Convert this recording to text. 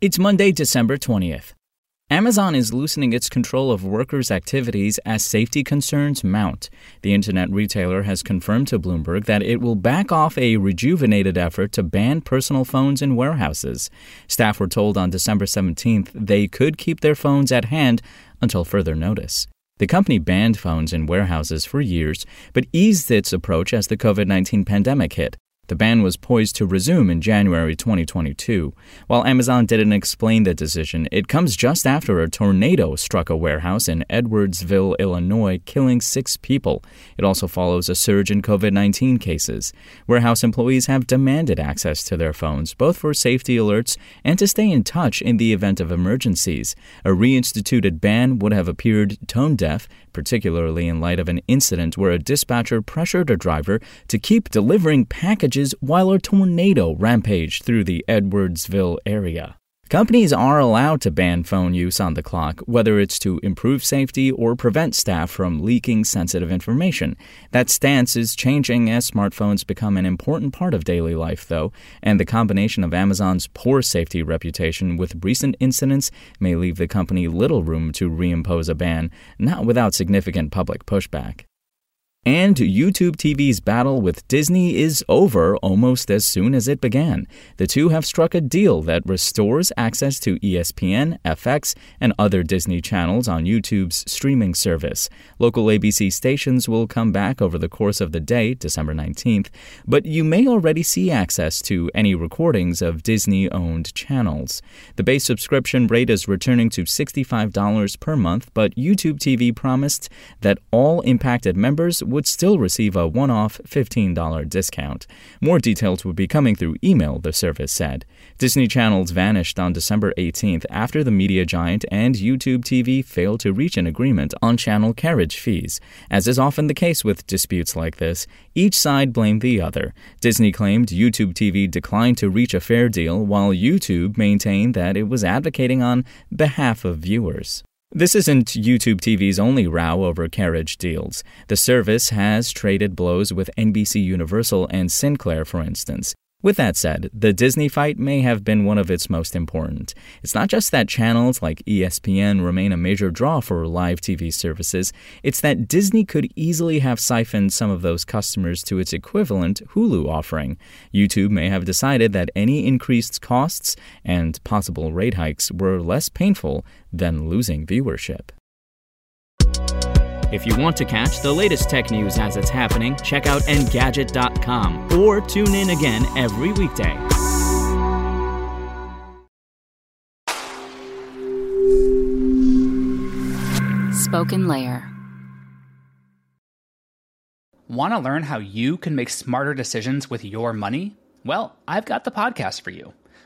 It's Monday, December 20th. Amazon is loosening its control of workers' activities as safety concerns mount. The internet retailer has confirmed to Bloomberg that it will back off a rejuvenated effort to ban personal phones in warehouses. Staff were told on December 17th they could keep their phones at hand until further notice. The company banned phones in warehouses for years, but eased its approach as the COVID-19 pandemic hit. The ban was poised to resume in January 2022. While Amazon didn't explain the decision, it comes just after a tornado struck a warehouse in Edwardsville, Illinois, killing 6 people. It also follows a surge in COVID-19 cases. Warehouse employees have demanded access to their phones, both for safety alerts and to stay in touch in the event of emergencies. A reinstituted ban would have appeared tone-deaf, particularly in light of an incident where a dispatcher pressured a driver to keep delivering packages while a tornado rampaged through the Edwardsville area. Companies are allowed to ban phone use on the clock, whether it's to improve safety or prevent staff from leaking sensitive information. That stance is changing as smartphones become an important part of daily life, though, and the combination of Amazon's poor safety reputation with recent incidents may leave the company little room to reimpose a ban, not without significant public pushback. And YouTube TV's battle with Disney is over almost as soon as it began. The two have struck a deal that restores access to ESPN, FX, and other Disney channels on YouTube's streaming service. Local ABC stations will come back over the course of the day, December 19th, but you may already see access to any recordings of Disney-owned channels. The base subscription rate is returning to $65 per month, but YouTube TV promised that all impacted members would still receive a one-off $15 discount. More details would be coming through email, the service said. Disney channels vanished on December 18th after the media giant and YouTube TV failed to reach an agreement on channel carriage fees. As is often the case with disputes like this, each side blamed the other. Disney claimed YouTube TV declined to reach a fair deal, while YouTube maintained that it was advocating on behalf of viewers. This isn't YouTube TV's only row over carriage deals. The service has traded blows with NBCUniversal and Sinclair, for instance. With that said, the Disney fight may have been one of its most important. It's not just that channels like ESPN remain a major draw for live TV services, it's that Disney could easily have siphoned some of those customers to its equivalent Hulu offering. YouTube may have decided that any increased costs and possible rate hikes were less painful than losing viewership. If you want to catch the latest tech news as it's happening, check out Engadget.com or tune in again every weekday. Spoken Layer. Want to learn how you can make smarter decisions with your money? Well, I've got the podcast for you.